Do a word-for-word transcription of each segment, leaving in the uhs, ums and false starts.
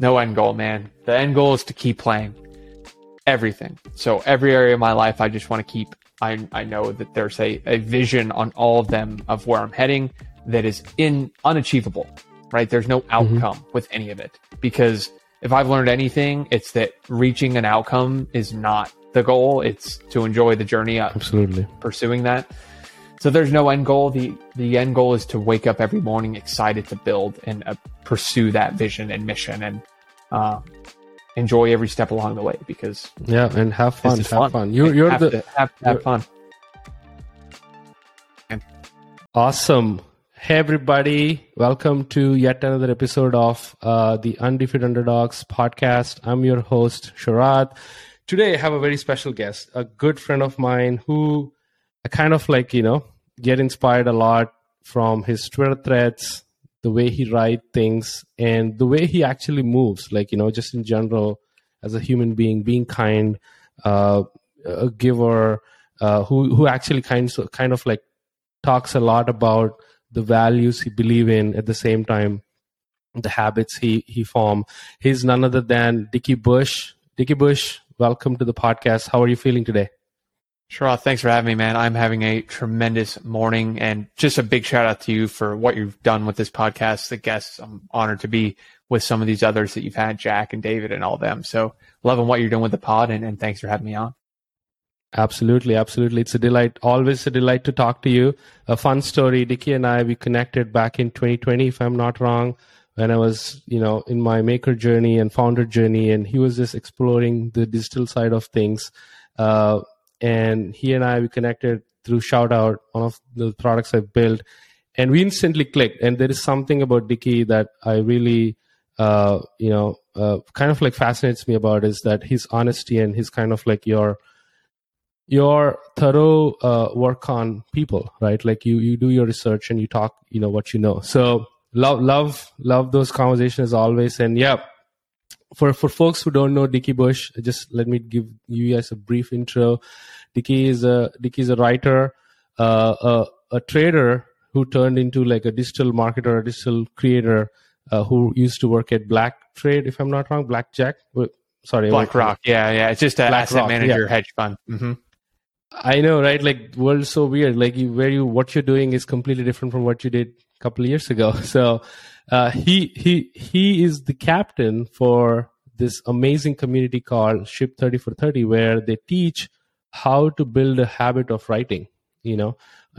no end goal, man. The end goal is to keep playing everything. So every area of my life, I just want to keep, I I know that there's a, a vision on all of them of where I'm heading that is in unachievable, right? There's no outcome mm-hmm. with any of it, because if I've learned anything, it's that reaching an outcome is not the goal. It's to enjoy the journey of absolutely pursuing that. So there's no end goal. The the end goal is to wake up every morning excited to build and uh, pursue that vision and mission, and uh, enjoy every step along the way, because yeah, and have fun. Have fun. fun. You, you're have the to, have, have you're... fun. And... Awesome. Hey everybody, welcome to yet another episode of uh, the Undefeated Underdogs podcast. I'm your host Sharad. Today I have a very special guest, a good friend of mine who I kind of like, you know, get inspired a lot from his Twitter threads, the way he writes things, and the way he actually moves. Like, you know, just in general, as a human being, being kind, uh, a giver, uh, who who actually kind of, kind of like talks a lot about the values he believes in, at the same time, the habits he, he formed. He's none other than Dickie Bush. Dickie Bush, welcome to the podcast. How are you feeling today? Sharath, thanks for having me, man. I'm having a tremendous morning, and just a big shout out to you for what you've done with this podcast, the guests. I'm honored to be with some of these others that you've had, Jack and David and all them. So loving what you're doing with the pod, and, and thanks for having me on. Absolutely, absolutely. It's a delight, always a delight to talk to you. A fun story, Dickie and I, we connected back in twenty twenty, if I'm not wrong, when I was, you know, in my maker journey and founder journey, and he was just exploring the digital side of things. Uh, And he and I, we connected through Shoutout, one of the products I've built. And we instantly clicked. And there is something about Dickie that I really, uh, you know, uh, kind of like fascinates me about, is that his honesty and his kind of like your your thorough uh, work on people, right? Like you you do your research and you talk, you know, what you know. So love, love, love those conversations as always. And yeah, For for folks who don't know Dickie Bush, just let me give you guys a brief intro. Dickie is a Dickie is a writer, uh, a, a trader who turned into like a digital marketer, a digital creator, uh, who used to work at Black Trade, if I'm not wrong, Blackjack. Sorry, BlackRock. Yeah, yeah. It's just an asset manager hedge fund. Mm-hmm. I know, right? Like, world's so weird. Like, you, where you what you're doing is completely different from what you did a couple of years ago. So. Uh, he he he is the captain for this amazing community called Ship thirty for thirty, where they teach how to build a habit of writing, you know,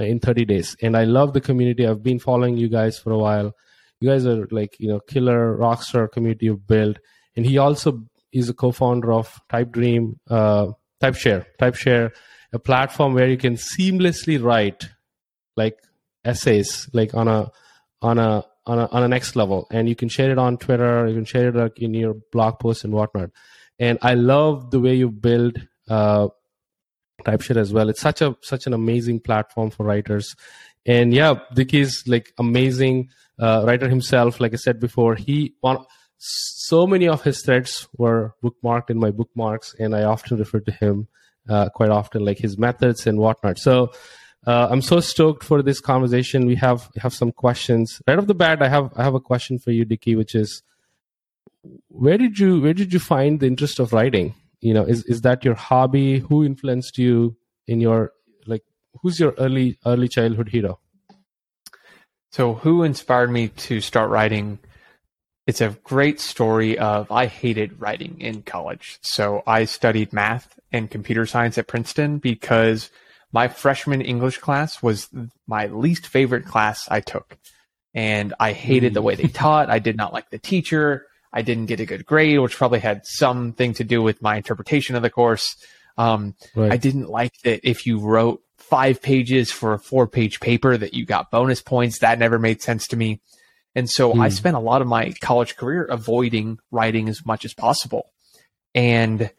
in thirty days. And I love the community. I've been following you guys for a while. You guys are like, you know, killer rockstar community you've built. And he also is a co-founder of Type Dream, uh, Typeshare, Typeshare, a platform where you can seamlessly write like essays, like on a on a On a, on a next level, and you can share it on Twitter, you can share it like in your blog posts and whatnot. And I love the way you build uh, Typeshare as well. It's such a such an amazing platform for writers. And yeah, Dickie's like amazing uh, writer himself. Like I said before, he on, so many of his threads were bookmarked in my bookmarks, and I often refer to him uh, quite often, like his methods and whatnot. So. Uh, I'm so stoked for this conversation. We have have some questions right off the bat. I have I have a question for you, Dickie, which is, where did you where did you find the interest of writing? You know, is is that your hobby? Who influenced you in your like? Who's your early early childhood hero? So, who inspired me to start writing? It's a great story of I hated writing in college, so I studied math and computer science at Princeton because. My freshman English class was my least favorite class I took. And I hated the way they taught. I did not like the teacher. I didn't get a good grade, which probably had something to do with my interpretation of the course. Um, right. I didn't like that if you wrote five pages for a four-page paper that you got bonus points. That never made sense to me. And so mm. I spent a lot of my college career avoiding writing as much as possible. And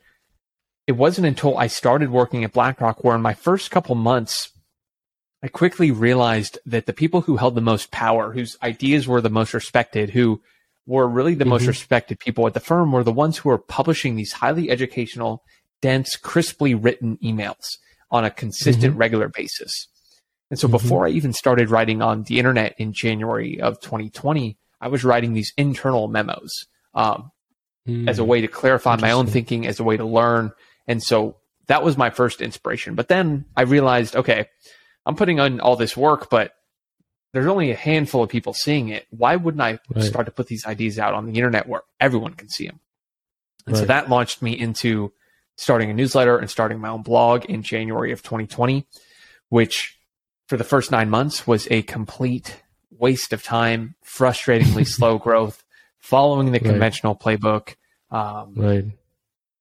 it wasn't until I started working at BlackRock where in my first couple months, I quickly realized that the people who held the most power, whose ideas were the most respected, who were really the mm-hmm. most respected people at the firm were the ones who were publishing these highly educational, dense, crisply written emails on a consistent, mm-hmm. regular basis. And so mm-hmm. before I even started writing on the internet in January of twenty twenty, I was writing these internal memos, um, mm. as a way to clarify my own thinking, as a way to learn. And so that was my first inspiration. But then I realized, okay, I'm putting on all this work, but there's only a handful of people seeing it. Why wouldn't I right. start to put these ideas out on the internet where everyone can see them? And right. so that launched me into starting a newsletter and starting my own blog in January of twenty twenty, which for the first nine months was a complete waste of time, frustratingly slow growth, following the right. conventional playbook, um, right.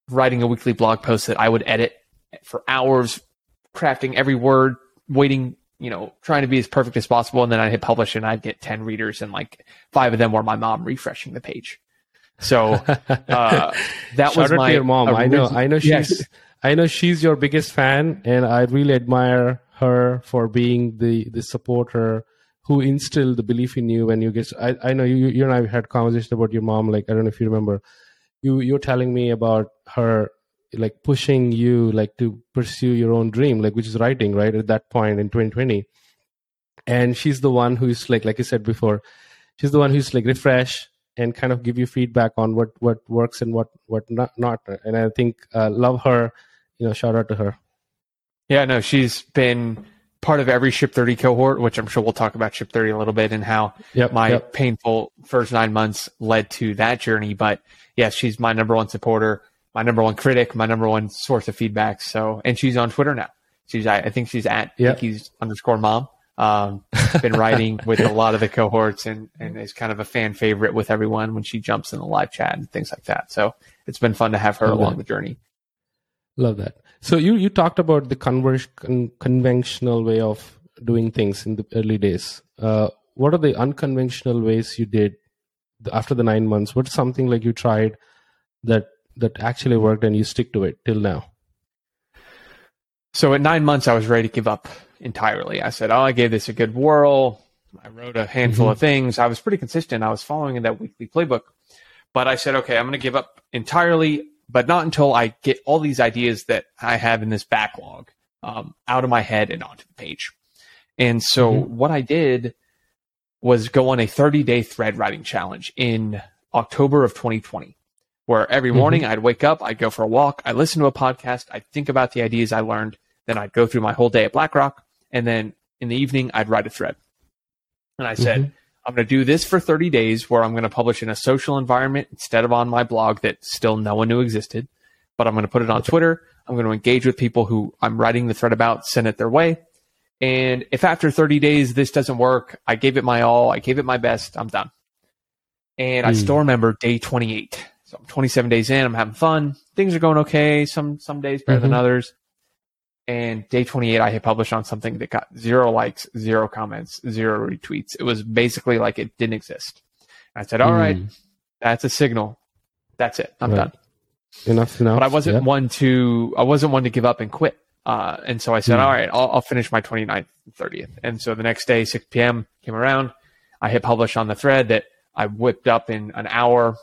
writing a weekly blog post that I would edit for hours, crafting every word, waiting, you know, trying to be as perfect as possible. And then I'd hit publish and I'd get ten readers, and like five of them were my mom refreshing the page. So uh, that was my your mom. Original, I know, I know she's, yes. I know she's your biggest fan, and I really admire her for being the, the supporter who instilled the belief in you. When you get, I, I know you, you and I had conversations about your mom. Like, I don't know if you remember, you you're telling me about her, like pushing you, like to pursue your own dream, like which is writing, right? At that point in twenty twenty, and she's the one who's like, like I said before, she's the one who's like refresh. And kind of give you feedback on what, what works and what what not, not. And I think uh, love her, you know. Shout out to her. Yeah, no, she's been part of every Ship thirty cohort, which I'm sure we'll talk about Ship thirty a little bit and how yep, my yep. painful first nine months led to that journey. But yes, she's my number one supporter, my number one critic, my number one source of feedback. So, and she's on Twitter now. She's I, I think she's at yep. Dickie's underscore mom. Um, been writing with a lot of the cohorts and, and is kind of a fan favorite with everyone when she jumps in the live chat and things like that. So it's been fun to have her Love along that. The journey. Love that. So you, you talked about the conver- con- conventional way of doing things in the early days. Uh, what are the unconventional ways you did after the nine months? What's something like you tried that, that actually worked and you stick to it till now? So at nine months, I was ready to give up entirely. I said, oh, I gave this a good whirl. I wrote a handful mm-hmm. of things. I was pretty consistent. I was following in that weekly playbook. But I said, okay, I'm going to give up entirely, but not until I get all these ideas that I have in this backlog um, out of my head and onto the page. And so mm-hmm. what I did was go on a thirty-day thread writing challenge in October of twenty twenty, where every morning mm-hmm. I'd wake up, I'd go for a walk, I'd listen to a podcast, I'd think about the ideas I learned, then I'd go through my whole day at BlackRock, and then in the evening, I'd write a thread. And I said, mm-hmm. I'm going to do this for thirty days where I'm going to publish in a social environment instead of on my blog that still no one knew existed, but I'm going to put it on Twitter. I'm going to engage with people who I'm writing the thread about, send it their way. And if after thirty days, this doesn't work, I gave it my all, I gave it my best, I'm done. And mm. I still remember day twenty-eight. So I'm twenty-seven days in, I'm having fun. Things are going okay. Some, some days better mm-hmm. than others. And day twenty-eight, I hit publish on something that got zero likes, zero comments, zero retweets. It was basically like it didn't exist. And I said, all mm. right, that's a signal. That's it. I'm right. done. Enough, enough. But I wasn't yeah. one to I wasn't one to give up and quit. Uh, and so I said, mm. all right, I'll, I'll finish my twenty-ninth and thirtieth. And so the next day, six p.m. came around. I hit publish on the thread that I whipped up in an hour.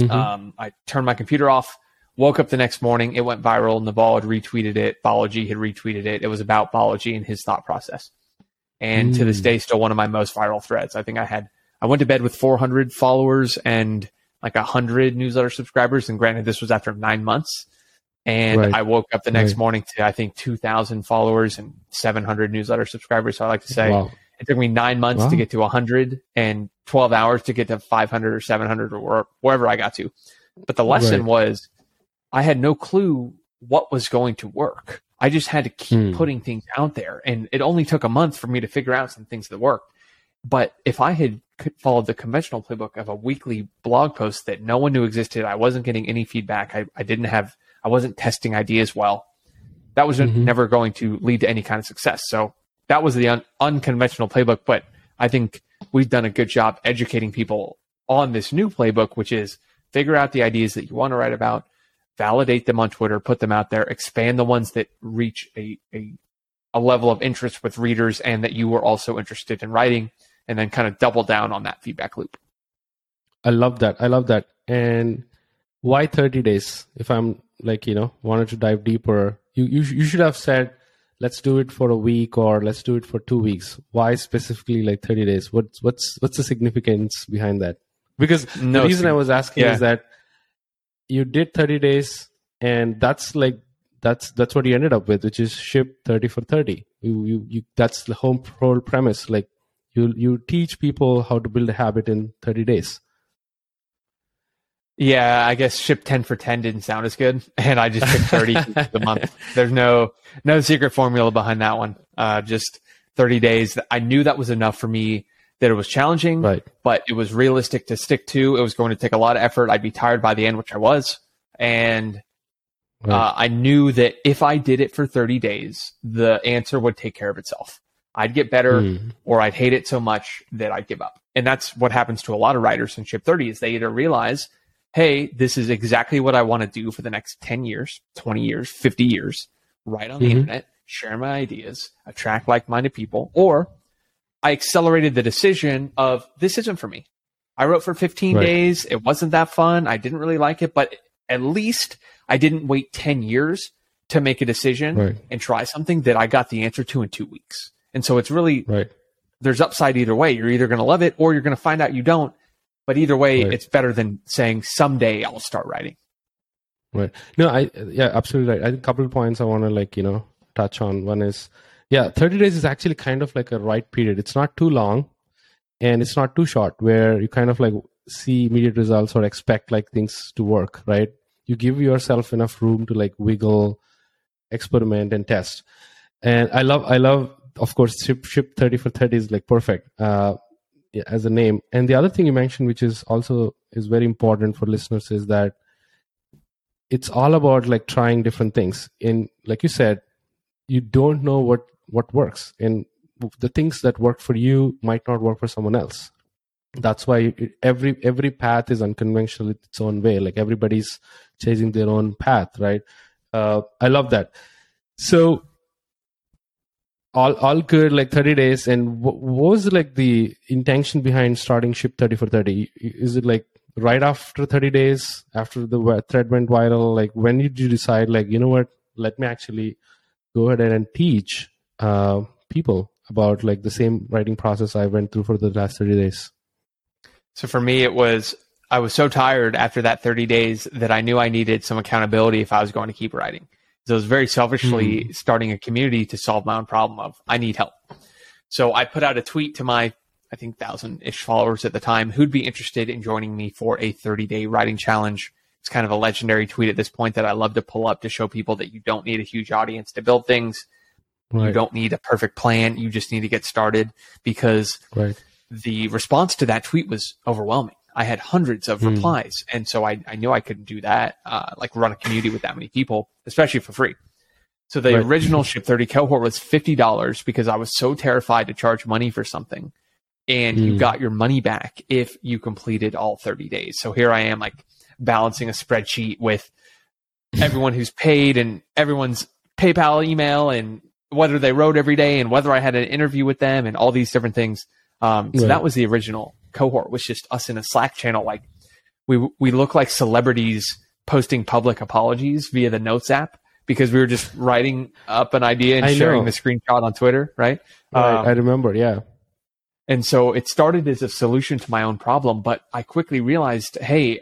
Mm-hmm. Um, I turned my computer off. Woke up the next morning, it went viral. Naval had retweeted it. Balaji had retweeted it. It was about Balaji and his thought process. And mm. to this day, still one of my most viral threads. I think I had, I went to bed with four hundred followers and like one hundred newsletter subscribers. And granted, this was after nine months. And right. I woke up the next right. morning to, I think, two thousand followers and seven hundred newsletter subscribers. So I like to say wow. it took me nine months wow. to get to one hundred and twelve hours to get to five hundred or seven hundred or wherever I got to. But the lesson right. was, I had no clue what was going to work. I just had to keep mm. putting things out there. And it only took a month for me to figure out some things that worked. But if I had followed the conventional playbook of a weekly blog post that no one knew existed, I wasn't getting any feedback. I, I didn't have, I wasn't testing ideas well. That was mm-hmm. never going to lead to any kind of success. So that was the un- unconventional playbook. But I think we've done a good job educating people on this new playbook, which is figure out the ideas that you want to write about, validate them on Twitter, put them out there, expand the ones that reach a, a a level of interest with readers and that you were also interested in writing, and then kind of double down on that feedback loop. I love that. I love that. And why thirty days? If I'm like, you know, wanted to dive deeper, you you, you should have said, let's do it for a week or let's do it for two weeks. Why specifically like thirty days? What's, what's, what's the significance behind that? Because no, the reason I was asking yeah. is that you did thirty days, and that's like that's that's what you ended up with, which is Ship thirty for thirty. You you, you that's the whole, whole premise. Like you you teach people how to build a habit in thirty days. Yeah, I guess Ship ten for ten didn't sound as good, and I just picked thirty a month. There's no no secret formula behind that one. Uh, just thirty days. I knew that was enough for me, that it was challenging, right, but it was realistic to stick to. It was going to take a lot of effort. I'd be tired by the end, which I was. And right. uh, I knew that if I did it for thirty days, the answer would take care of itself. I'd get better, mm. or I'd hate it so much that I'd give up. And that's what happens to a lot of writers in Ship thirty, is they either realize, hey, this is exactly what I want to do for the next ten years, twenty years, fifty years, right on the mm-hmm. internet, share my ideas, attract like-minded people. Or I accelerated the decision of, this isn't for me. I wrote for fifteen right. days. It wasn't that fun. I didn't really like it, but at least I didn't wait ten years to make a decision right. and try something that I got the answer to in two weeks. And so it's really, right. there's upside either way. You're either going to love it or you're going to find out you don't. But either way, right. it's better than saying someday I'll start writing. Right. No, I yeah, absolutely right. I, a couple of points I want to like, you know, touch on. One is, yeah, thirty days is actually kind of like a right period. It's not too long and it's not too short where you kind of like see immediate results or expect like things to work, right? You give yourself enough room to like wiggle, experiment and test. And I love, I love, of course, ship, ship thirty for thirty is like perfect. Uh, as a name. And the other thing you mentioned, which is also is very important for listeners, is that it's all about like trying different things. And like you said, you don't know what, what works, and the things that work for you might not work for someone else. That's why it, every, every path is unconventional in its own way. Like everybody's chasing their own path. Right. Uh, I love that. So All all good, like thirty days. And what was like the intention behind starting Ship thirty for thirty? Is it like right after thirty days, after the thread went viral? Like when did you decide, like, you know what, let me actually go ahead and teach uh, people about like the same writing process I went through for the last thirty days? So for me, it was, I was so tired after that thirty days that I knew I needed some accountability if I was going to keep writing. So I was very selfishly mm-hmm. starting a community to solve my own problem of, I need help. So I put out a tweet to my, I think, thousand-ish followers at the time, who'd be interested in joining me for a thirty-day writing challenge. It's kind of a legendary tweet at this point that I love to pull up to show people that you don't need a huge audience to build things. Right. You don't need a perfect plan. You just need to get started, because right. the response to that tweet was overwhelming. I had hundreds of mm. replies. And so I, I knew I couldn't do that, uh, like run a community with that many people, especially for free. So the right. original Ship thirty cohort was fifty dollars, because I was so terrified to charge money for something. And mm. you got your money back if you completed all thirty days. So here I am, like balancing a spreadsheet with everyone who's paid and everyone's PayPal email and whether they wrote every day and whether I had an interview with them and all these different things. Um, so right. that was the original cohort, was just us in a Slack channel. Like we we look like celebrities posting public apologies via the Notes app, because we were just writing up an idea and I sharing know. the screenshot on Twitter, right? right um, I remember, yeah. And so it started as a solution to my own problem, but I quickly realized, hey,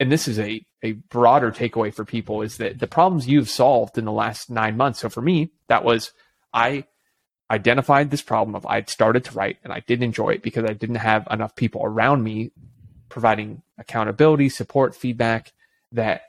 and this is a, a broader takeaway for people, is that the problems you've solved in the last nine months. So for me, that was, I identified this problem of, I'd started to write and I didn't enjoy it because I didn't have enough people around me providing accountability, support, feedback, that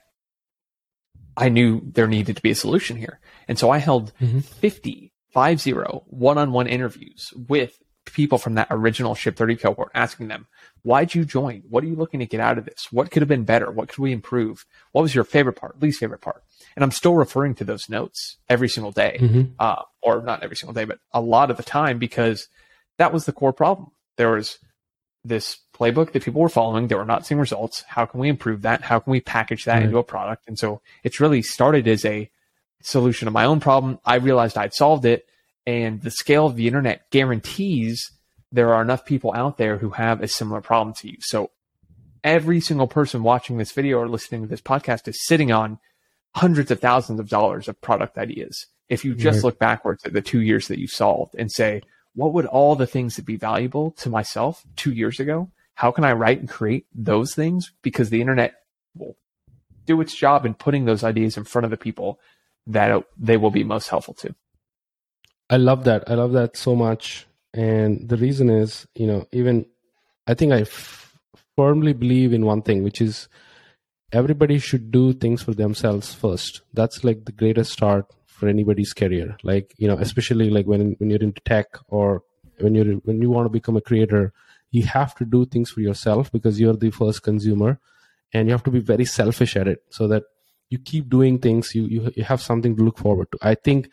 I knew there needed to be a solution here. And so I held mm-hmm. fifty, five zero, one-on-one interviews with people from that original Ship thirty cohort, asking them, why'd you join? What are you looking to get out of this? What could have been better? What could we improve? What was your favorite part, least favorite part? And I'm still referring to those notes every single day, mm-hmm. uh, or not every single day, but a lot of the time, because that was the core problem. There was this playbook that people were following. They were not seeing results. How can we improve that? How can we package that right. into a product? And so it's really started as a solution to my own problem. I realized I'd solved it, and the scale of the internet guarantees there are enough people out there who have a similar problem to you. So every single person watching this video or listening to this podcast is sitting on hundreds of thousands of dollars of product ideas. If you just right. look backwards at the two years that you solved and say, what would all the things that be valuable to myself two years ago? How can I write and create those things? Because the internet will do its job in putting those ideas in front of the people that they will be most helpful to. I love that. I love that so much. And the reason is, you know, even I think I f- firmly believe in one thing, which is everybody should do things for themselves first. That's like the greatest start for anybody's career. Like, you know, especially like when, when you're into tech or when you're, when you want to become a creator, you have to do things for yourself because you're the first consumer, and you have to be very selfish at it so that you keep doing things. You, you, you have something to look forward to. I think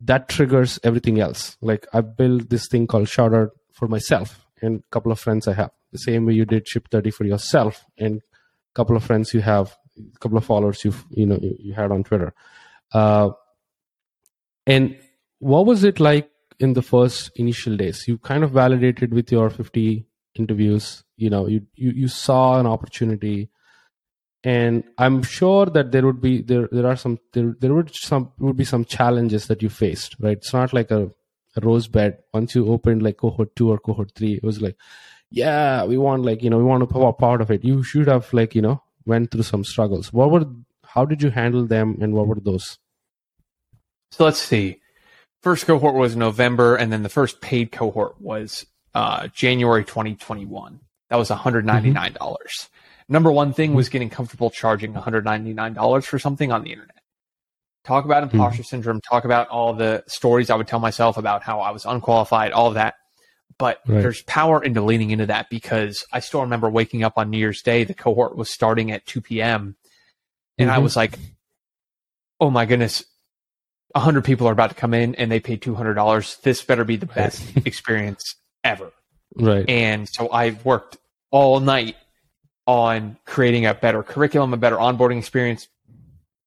that triggers everything else. Like I built this thing called Sharad for myself and a couple of friends I have, the same way you did Ship thirty for yourself and a couple of friends you have, a couple of followers you've, you know, you, you had on Twitter. Uh, And what was it like in the first initial days? You kind of validated with your fifty interviews, you know, you, you, you saw an opportunity, and I'm sure that there would be, there, there are some, there, there would some, would be some challenges that you faced, right? It's not like a, a rose bed. Once you opened like cohort two or cohort three, it was like, yeah, we want like, you know, we want to pop out of it. You should have like, you know, went through some struggles. What were, how did you handle them, and what were those? So let's see. First cohort was November, and then the first paid cohort was uh, January twenty twenty-one. That was one hundred ninety-nine dollars. Mm-hmm. Number one thing was getting comfortable charging one hundred ninety-nine dollars for something on the internet. Talk about imposter mm-hmm. syndrome. Talk about all the stories I would tell myself about how I was unqualified, all of that. But right. There's power into leaning into that, because I still remember waking up on New Year's Day. The cohort was starting at two p.m. And mm-hmm. I was like, oh my goodness, one hundred people are about to come in and they pay two hundred dollars. This better be the best experience ever. Right. And so I've worked all night on creating a better curriculum, a better onboarding experience.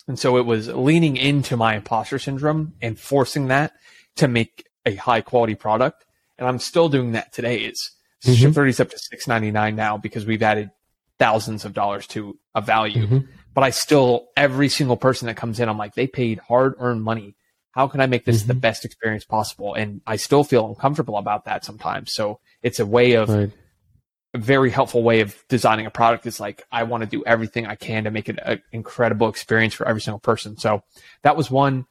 And so it was leaning into my imposter syndrome and forcing that to make a high quality product. And I'm still doing that today. It's mm-hmm. Ship thirty is up to six ninety-nine now because we've added thousands of dollars to a value. Mm-hmm. But I still, every single person that comes in, I'm like, they paid hard-earned money. How can I make this mm-hmm. the best experience possible? And I still feel uncomfortable about that sometimes. So it's a way of, right. a very helpful way of designing a product. It's like, I want to do everything I can to make it an incredible experience for every single person. So that was one,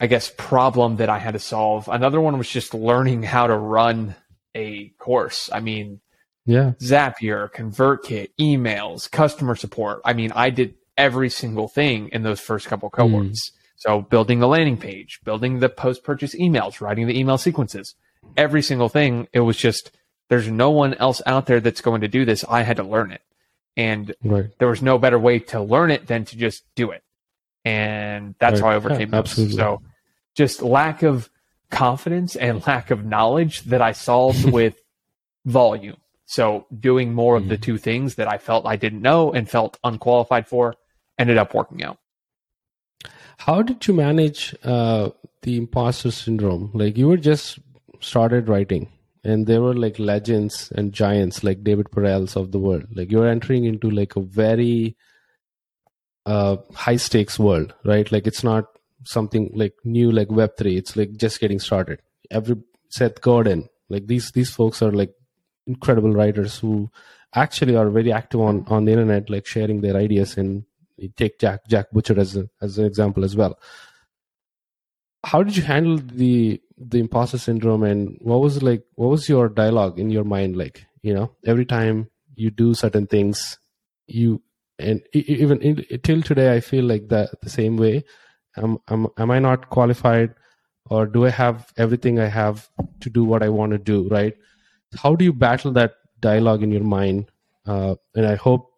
I guess, problem that I had to solve. Another one was just learning how to run a course. I mean, yeah, Zapier, ConvertKit, emails, customer support. I mean, I did every single thing in those first couple of cohorts. Mm. So building the landing page, building the post-purchase emails, writing the email sequences, every single thing. It was just, there's no one else out there that's going to do this. I had to learn it. And right. there was no better way to learn it than to just do it. And that's right. how I overcame yeah, absolutely. So just lack of confidence and lack of knowledge that I solved with volume. So doing more of the two things that I felt I didn't know and felt unqualified for ended up working out. How did you manage uh, the imposter syndrome? Like, you were just started writing, and there were like legends and giants like David Perel of the world. Like, you're entering into like a very uh, high stakes world, right? Like, it's not something like new, like Web three. It's like just getting started. Every Seth Godin, like these, these folks are like incredible writers who actually are very active on, on the internet, like sharing their ideas, and you take Jack, Jack Butcher as a, as an example as well. How did you handle the, the imposter syndrome, and what was like, what was your dialogue in your mind? Like, you know, every time you do certain things, you, and even in, till today, I feel like that the same way. Um, am, am I not qualified, or do I have everything I have to do what I want to do? Right. How do you battle that dialogue in your mind? Uh, and I hope,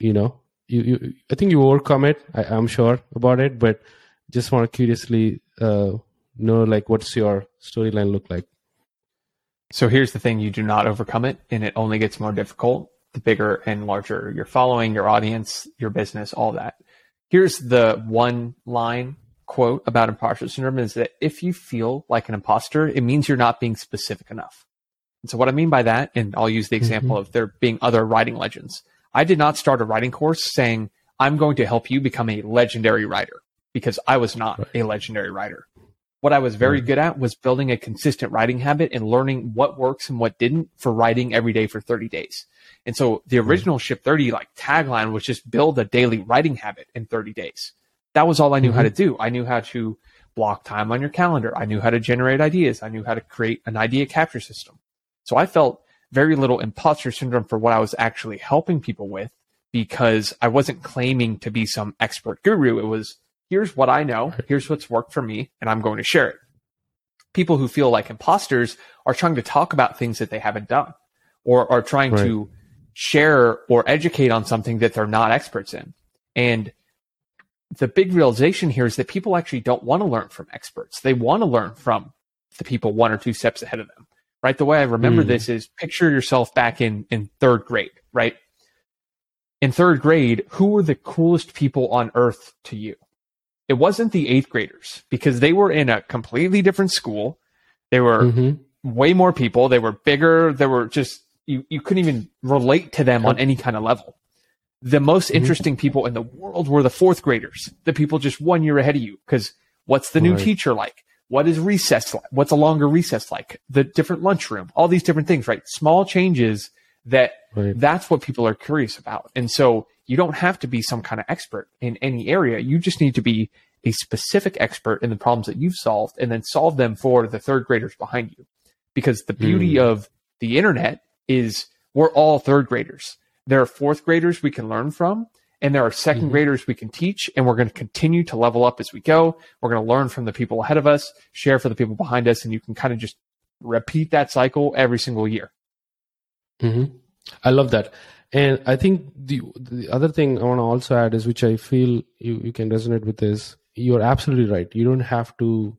you know, you, you I think you overcome it. I, I'm sure about it, but just want to curiously uh, know, like, what's your storyline look like? So here's the thing. You do not overcome it, and it only gets more difficult the bigger and larger your following, your audience, your business, all that. Here's the one line quote about imposter syndrome is that if you feel like an imposter, it means you're not being specific enough. And so what I mean by that, and I'll use the example mm-hmm. of there being other writing legends. I did not start a writing course saying, I'm going to help you become a legendary writer, because I was not right. a legendary writer. What I was very right. good at was building a consistent writing habit and learning what works and what didn't for writing every day for thirty days. And so the original Ship thirty like tagline was just build a daily writing habit in thirty days. That was all I knew mm-hmm. how to do. I knew how to block time on your calendar. I knew how to generate ideas. I knew how to create an idea capture system. So I felt very little imposter syndrome for what I was actually helping people with, because I wasn't claiming to be some expert guru. It was, here's what I know, here's what's worked for me, and I'm going to share it. People who feel like imposters are trying to talk about things that they haven't done, or are trying right. to share or educate on something that they're not experts in. And the big realization here is that people actually don't want to learn from experts. They want to learn from the people one or two steps ahead of them, right? The way I remember mm. this is picture yourself back in, in third grade, right? In third grade, who were the coolest people on earth to you? It wasn't the eighth graders, because they were in a completely different school. They were mm-hmm. way more people. They were bigger. They were just, you, you couldn't even relate to them on any kind of level. The most interesting people in the world were the fourth graders, the people just one year ahead of you. Because what's the new right. teacher like? What is recess like? What's a longer recess like? The different lunchroom, all these different things, right? Small changes that right. that's what people are curious about. And so you don't have to be some kind of expert in any area. You just need to be a specific expert in the problems that you've solved, and then solve them for the third graders behind you. Because the beauty mm. of the internet is we're all third graders. There are fourth graders we can learn from, and there are second mm-hmm. graders we can teach, and we're going to continue to level up as we go. We're going to learn from the people ahead of us, share for the people behind us, and you can kind of just repeat that cycle every single year. Mm-hmm. I love that. And I think the the other thing I want to also add is, which I feel you, you can resonate with, is you're absolutely right. You don't have to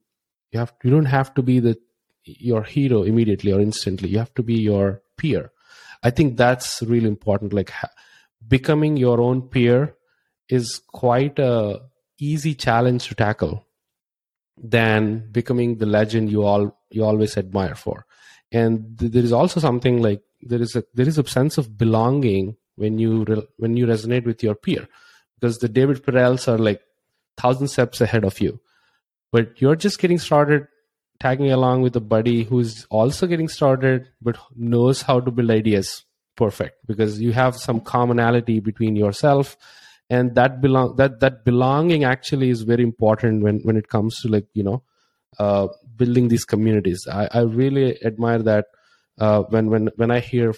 you have you don't have to be the your hero immediately or instantly. You have to be your peer. I think that's really important. Like ha- becoming your own peer is quite a easy challenge to tackle than becoming the legend you all you always admire for. And th- there is also something like there is a there is a sense of belonging when you re- when you resonate with your peer, because the David Perels are like thousand steps ahead of you, but you're just getting started, tagging along with a buddy who's also getting started but knows how to build ideas perfect, because you have some commonality between yourself, and that belong that that belonging actually is very important when when it comes to, like, you know, uh building these communities. I, I really admire that uh when when when I hear,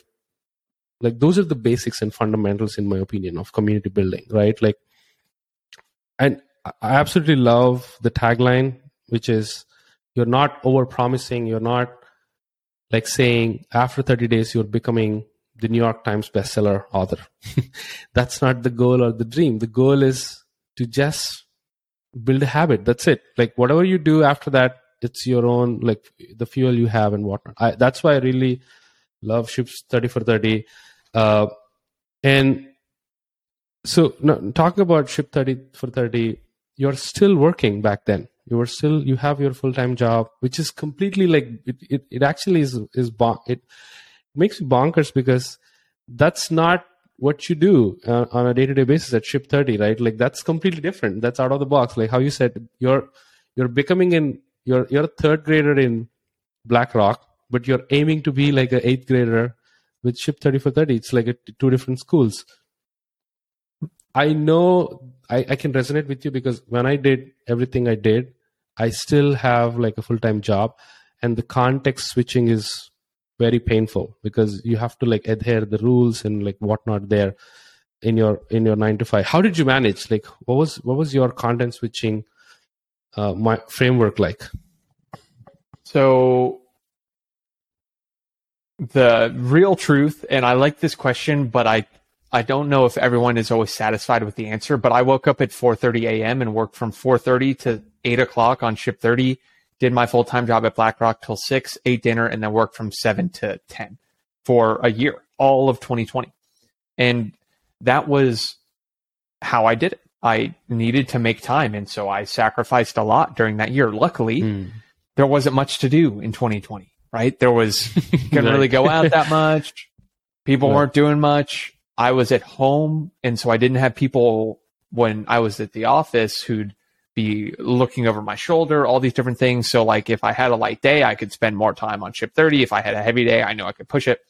like, those are the basics and fundamentals, in my opinion, of community building, right? Like, and I absolutely love the tagline, which is, you're not over-promising. You're not like saying after thirty days, you're becoming the New York Times bestseller author. That's not the goal or the dream. The goal is to just build a habit. That's it. Like, whatever you do after that, it's your own, like, the fuel you have and whatnot. I, that's why I really love Ships thirty for thirty. Uh, and so no, talking about Ship thirty for thirty, you're still working back then. You were still, you have your full-time job, which is completely like, it It, it actually is, is bon- it makes you bonkers, because that's not what you do uh, on a day-to-day basis at Ship thirty, right? Like, that's completely different. That's out of the box. Like how you said, you're, you're becoming in, you're, you're a third grader in BlackRock, but you're aiming to be like an eighth grader with Ship thirty for thirty. It's like a, two different schools. I know I, I can resonate with you, because when I did everything I did, I still have like a full-time job, and the context switching is very painful, because you have to like adhere the rules and like whatnot there in your in your nine to five. How did you manage? Like, what was what was your content switching uh, my framework like? So the real truth, and I like this question, but I. I don't know if everyone is always satisfied with the answer, but I woke up at four thirty a.m. and worked from four thirty to eight o'clock on Ship thirty, did my full-time job at BlackRock till six, ate dinner, and then worked from seven to ten for a year, all of twenty twenty. And that was how I did it. I needed to make time, and so I sacrificed a lot during that year. Luckily, mm. there wasn't much to do in twenty twenty, right? There was, you couldn't really go out that much. People yeah. weren't doing much. I was at home, and so I didn't have people when I was at the office who'd be looking over my shoulder, all these different things. So, like, if I had a light day, I could spend more time on Ship thirty. If I had a heavy day, I know I could push it.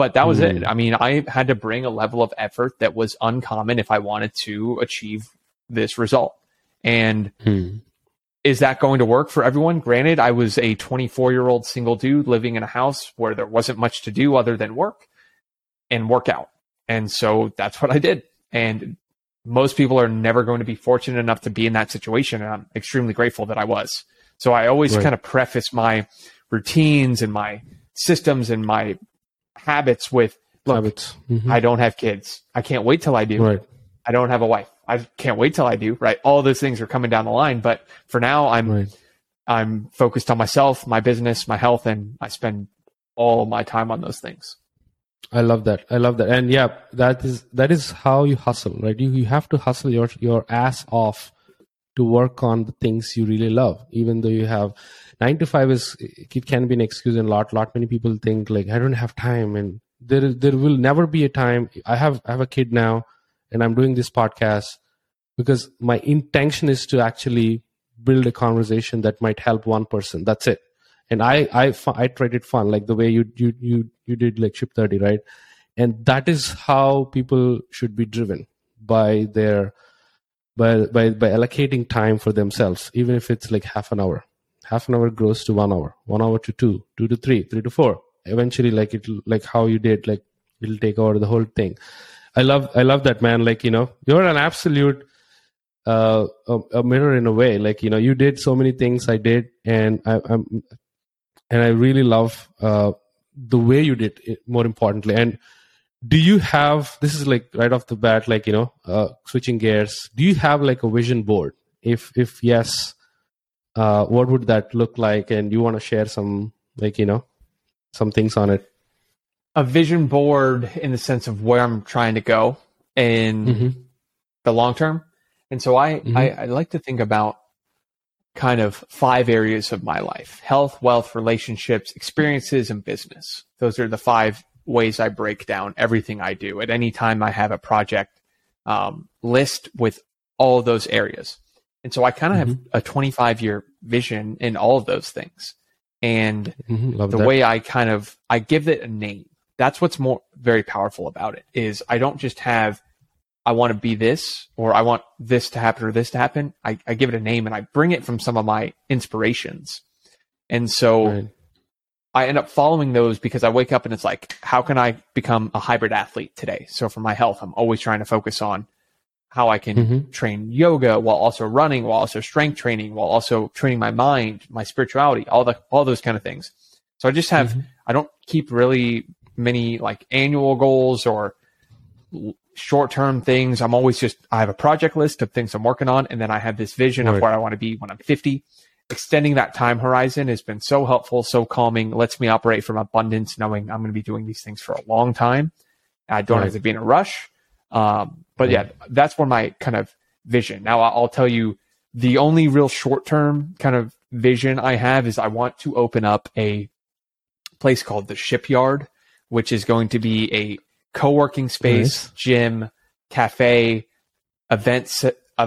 But that was mm. it. I mean, I had to bring a level of effort that was uncommon if I wanted to achieve this result. And mm. is that going to work for everyone? Granted, I was a twenty-four-year-old single dude living in a house where there wasn't much to do other than work and work out. And so that's what I did. And most people are never going to be fortunate enough to be in that situation. And I'm extremely grateful that I was. So I always right. kind of preface my routines and my systems and my habits with, look, habits. Mm-hmm. I don't have kids. I can't wait till I do. Right. I don't have a wife. I can't wait till I do. Right. All those things are coming down the line, but for now I'm, right. I'm focused on myself, my business, my health, and I spend all my time on those things. I love that. I love that. And yeah, that is, that is how you hustle, right? You, you have to hustle your, your ass off to work on the things you really love, even though you have nine to five is, it can be an excuse, and a lot, lot many people think like, I don't have time, and there, there will never be a time. I have, I have a kid now and I'm doing this podcast because my intention is to actually build a conversation that might help one person. That's it. And I, I, I tried it fun, like the way you, you, you, you did like Ship thirty, right? And that is how people should be driven, by their, by, by, by allocating time for themselves, even if it's like half an hour. Half an hour grows to one hour, one hour to two, two to three, three to four. Eventually, like it, like how you did, like it'll take over the whole thing. I love, I love that, man. Like, you know, you're an absolute uh, a, a mirror in a way. Like, you know, you did so many things I did, and I, I'm, and I really love uh, the way you did it, more importantly. And do you have, this is like right off the bat, like, you know, uh, switching gears, do you have like a vision board? If, if yes, Uh, what would that look like? And you want to share some, like, you know, some things on it. A vision board in the sense of where I'm trying to go in mm-hmm. the long term. And so I, mm-hmm. I, I like to think about kind of five areas of my life: health, wealth, relationships, experiences, and business. Those are the five ways I break down everything I do. At any time I have a project um, list with all those areas. And so I kind of mm-hmm. have a twenty-five year vision in all of those things. And mm-hmm, the that. way I kind of, I give it a name. That's what's more very powerful about it, is I don't just have, I want to be this, or I want this to happen, or this to happen. I, I give it a name, and I bring it from some of my inspirations. And so right. I end up following those, because I wake up and it's like, how can I become a hybrid athlete today? So for my health, I'm always trying to focus on how I can mm-hmm. train yoga while also running, while also strength training, while also training my mind, my spirituality, all the, all those kind of things. So I just have, mm-hmm. I don't keep really many like annual goals or short-term things. I'm always just, I have a project list of things I'm working on. And then I have this vision right. of where I want to be when I'm fifty. Extending that time horizon has been so helpful, so calming, lets me operate from abundance, knowing I'm going to be doing these things for a long time. I don't right. have to be in a rush. Um, But yeah, that's where my kind of vision. Now, I'll tell you, the only real short-term kind of vision I have is I want to open up a place called the Shipyard, which is going to be a co-working space, nice. gym, cafe, event,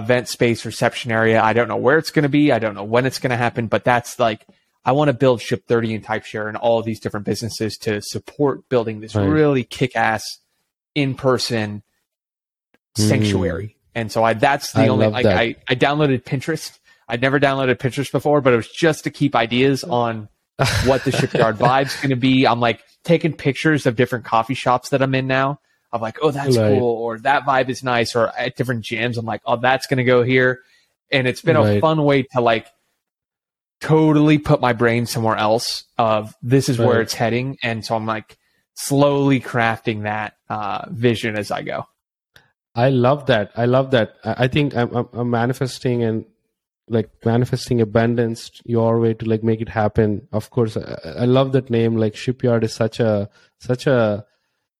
event space, reception area. I don't know where it's going to be. I don't know when it's going to happen, but that's like, I want to build Ship thirty and Typeshare and all of these different businesses to support building this right. really kick-ass in-person sanctuary. Mm. And so I, that's the I only, like, that. I, I downloaded Pinterest. I'd never downloaded Pinterest before, but it was just to keep ideas on what the Shipyard vibe's going to be. I'm like taking pictures of different coffee shops that I'm in now. I'm like, oh, that's right. cool. Or that vibe is nice. Or at different gyms, I'm like, oh, that's going to go here. And it's been right. a fun way to like totally put my brain somewhere else of this is right. where it's heading. And so I'm like slowly crafting that uh, vision as I go. I love that. I love that. I think I'm, I'm, I'm manifesting and like manifesting abundance your way to like make it happen. Of course, I, I love that name. Like Shipyard is such a, such a,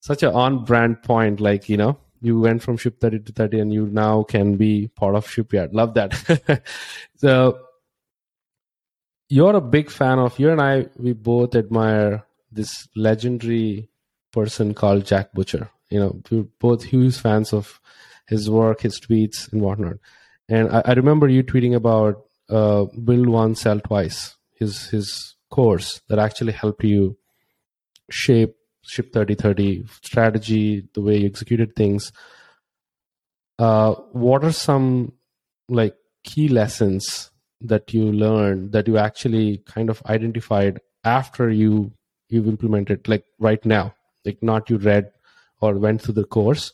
such a on brand point. Like, you know, you went from Ship thirty to thirty and you now can be part of Shipyard. Love that. So you're a big fan of, you and I, we both admire this legendary person called Jack Butcher. You know, we're both huge fans of his work, his tweets, and whatnot. And I, I remember you tweeting about uh, Build Once, Sell Twice, his his course that actually helped you shape Ship thirty thirty strategy, the way you executed things. Uh, what are some like key lessons that you learned that you actually kind of identified after you you've implemented, like right now, like not you read or went through the course,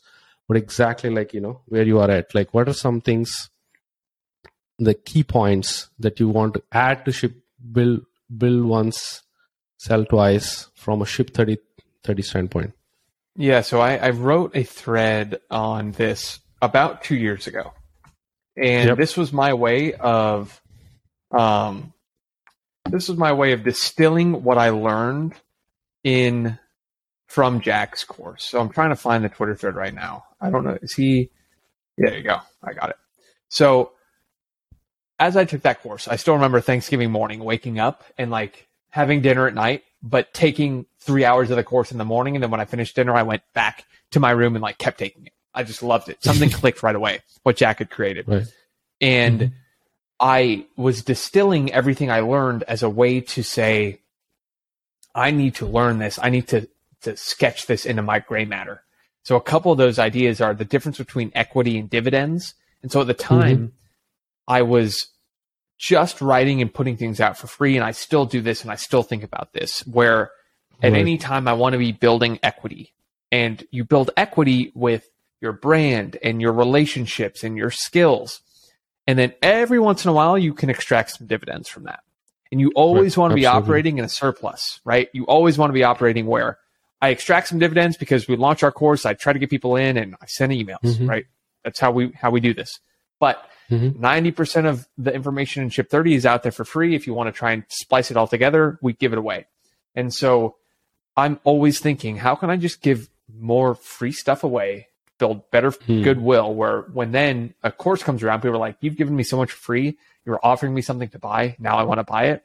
but exactly like, you know, where you are at, like what are some things, the key points that you want to add to ship build, build once, sell twice from a Ship thirty thirty standpoint? Yeah. So I, I wrote a thread on this about two years ago. And yep. this was my way of, um, this was my way of distilling what I learned in from Jack's course. So I'm trying to find the Twitter thread right now. I don't know. Is he? Yeah, there you go. I got it. So as I took that course, I still remember Thanksgiving morning, waking up and like having dinner at night, but taking three hours of the course in the morning. And then when I finished dinner, I went back to my room and like kept taking it. I just loved it. Something clicked right away, what Jack had created. Right. And mm-hmm. I was distilling everything I learned as a way to say, I need to learn this. I need to, to sketch this into my gray matter. So a couple of those ideas are the difference between equity and dividends. And so at the time, mm-hmm. I was just writing and putting things out for free, and I still do this, and I still think about this, where at right. any time I want to be building equity. And you build equity with your brand and your relationships and your skills. And then every once in a while, you can extract some dividends from that. And you always right. want to Absolutely. be operating in a surplus, right? You always want to be operating where I extract some dividends because we launch our course, I try to get people in, and I send emails, mm-hmm. right? That's how we how we do this. But mm-hmm. ninety percent of the information in Ship thirty is out there for free. If you want to try and splice it all together, we give it away. And so I'm always thinking, how can I just give more free stuff away, build better hmm. goodwill, where when then a course comes around, people are like, you've given me so much free, you're offering me something to buy, now I want to buy it.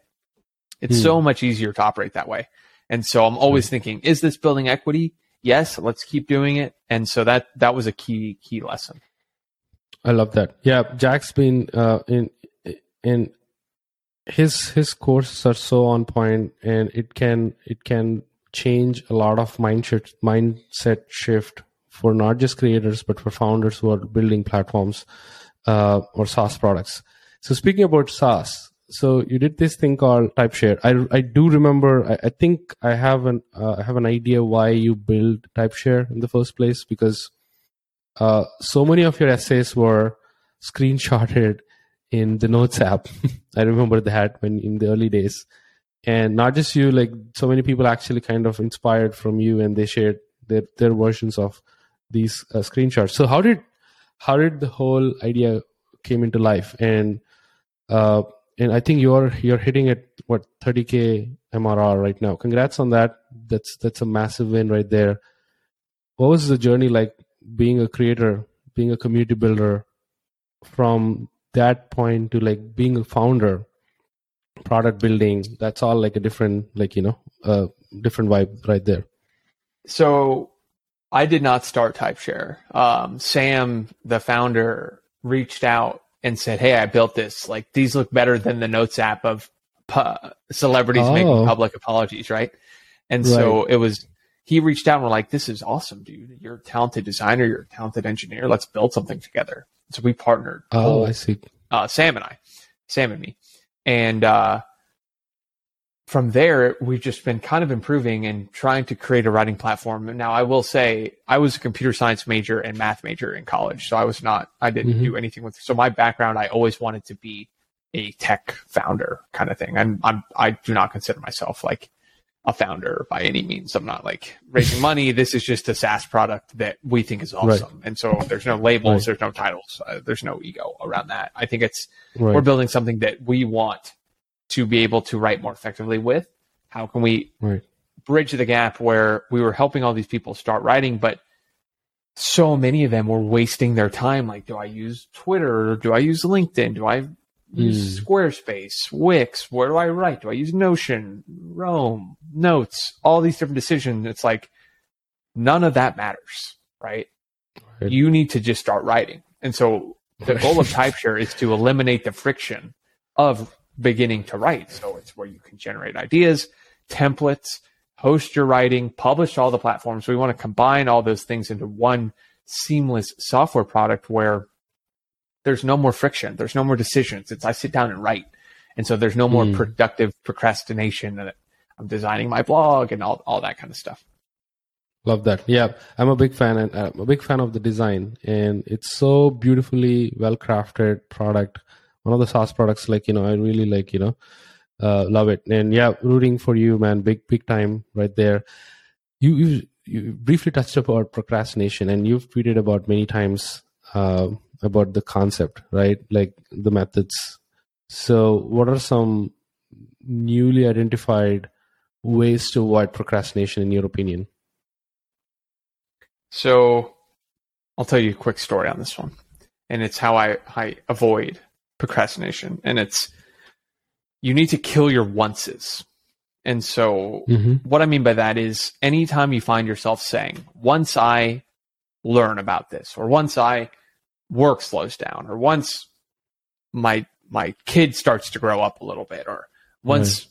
It's hmm. so much easier to operate that way. And so I'm always thinking, is this building equity? Yes, let's keep doing it. And so that that was a key key lesson. I love that. Yeah, Jack's been uh, in in his his courses are so on point, and it can it can change a lot of mindset mindset shift for not just creators, but for founders who are building platforms uh, or SaaS products. So speaking about SaaS, so you did this thing called Typeshare. I, I do remember, I, I think I have an uh, I have an idea why you build Typeshare in the first place, because uh, so many of your essays were screenshotted in the Notes app. I remember that when in the early days. And not just you, like so many people actually kind of inspired from you, and they shared their, their versions of these uh, screenshots. So how did how did the whole idea came into life? And uh, and I think you're you're hitting at what thirty K M R R right now. Congrats on that. That's that's a massive win right there. What was the journey like being a creator, being a community builder, from that point to like being a founder, product building? That's all like a different like you know uh, different vibe right there. So I did not start Typeshare. Um, Sam, the founder, reached out and said, hey, I built this. Like, these look better than the Notes app of pu- celebrities oh. making public apologies, right? And right. so it was, he reached out and we're like, this is awesome, dude. You're a talented designer. You're a talented engineer. Let's build something together. So we partnered. Oh, whole, I see. Uh, Sam and I, Sam and me. And uh, from there, we've just been kind of improving and trying to create a writing platform. Now, I will say I was a computer science major and math major in college, so I was not, I didn't mm-hmm. do anything with, so my background, I always wanted to be a tech founder kind of thing. I'm, I'm I do not consider myself like a founder by any means. I'm not like raising money. This is just a SaaS product that we think is awesome. Right. And so there's no labels, right. there's no titles, uh, there's no ego around that. I think it's, right. we're building something that we want to be able to write more effectively with. How can we right. bridge the gap where we were helping all these people start writing, but so many of them were wasting their time. Like, do I use Twitter? Or do I use LinkedIn? Do I use mm. Squarespace, Wix? Where do I write? Do I use Notion, Roam, Notes, all these different decisions? It's like, none of that matters, right? right. You need to just start writing. And so the goal of Typeshare is to eliminate the friction of beginning to write. So it's where you can generate ideas, templates, host your writing, publish all the platforms. We want to combine all those things into one seamless software product where there's no more friction. There's no more decisions. It's I sit down and write. And so there's no more mm. productive procrastination that I'm designing my blog and all, all that kind of stuff. Love that. Yeah. I'm a big fan and I'm a big fan of the design, and it's so beautifully well-crafted product. One of the SaaS products, like, you know, I really like, you know, uh, love it. And yeah, rooting for you, man. Big, big time right there. You, you, you briefly touched about procrastination, and you've tweeted about many times uh, about the concept, right? Like the methods. So what are some newly identified ways to avoid procrastination in your opinion? So I'll tell you a quick story on this one, and it's how I, I avoid procrastination. And it's, you need to kill your onces. And so mm-hmm. what I mean by that is anytime you find yourself saying, once I learn about this, or once I work slows down, or once my my kid starts to grow up a little bit, or once mm.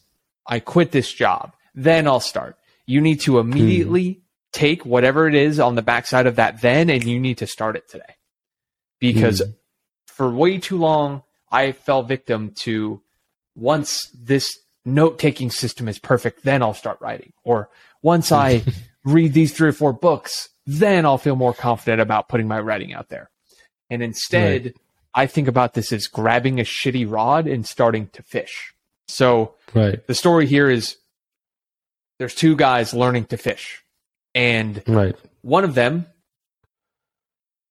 I quit this job, then I'll start. You need to immediately mm. take whatever it is on the backside of that then, and you need to start it today. Because mm. for way too long, I fell victim to once this note-taking system is perfect, then I'll start writing. Or once I read these three or four books, then I'll feel more confident about putting my writing out there. And instead... Right. I think about this as grabbing a shitty rod and starting to fish. So right. the story here is there's two guys learning to fish. And right. one of them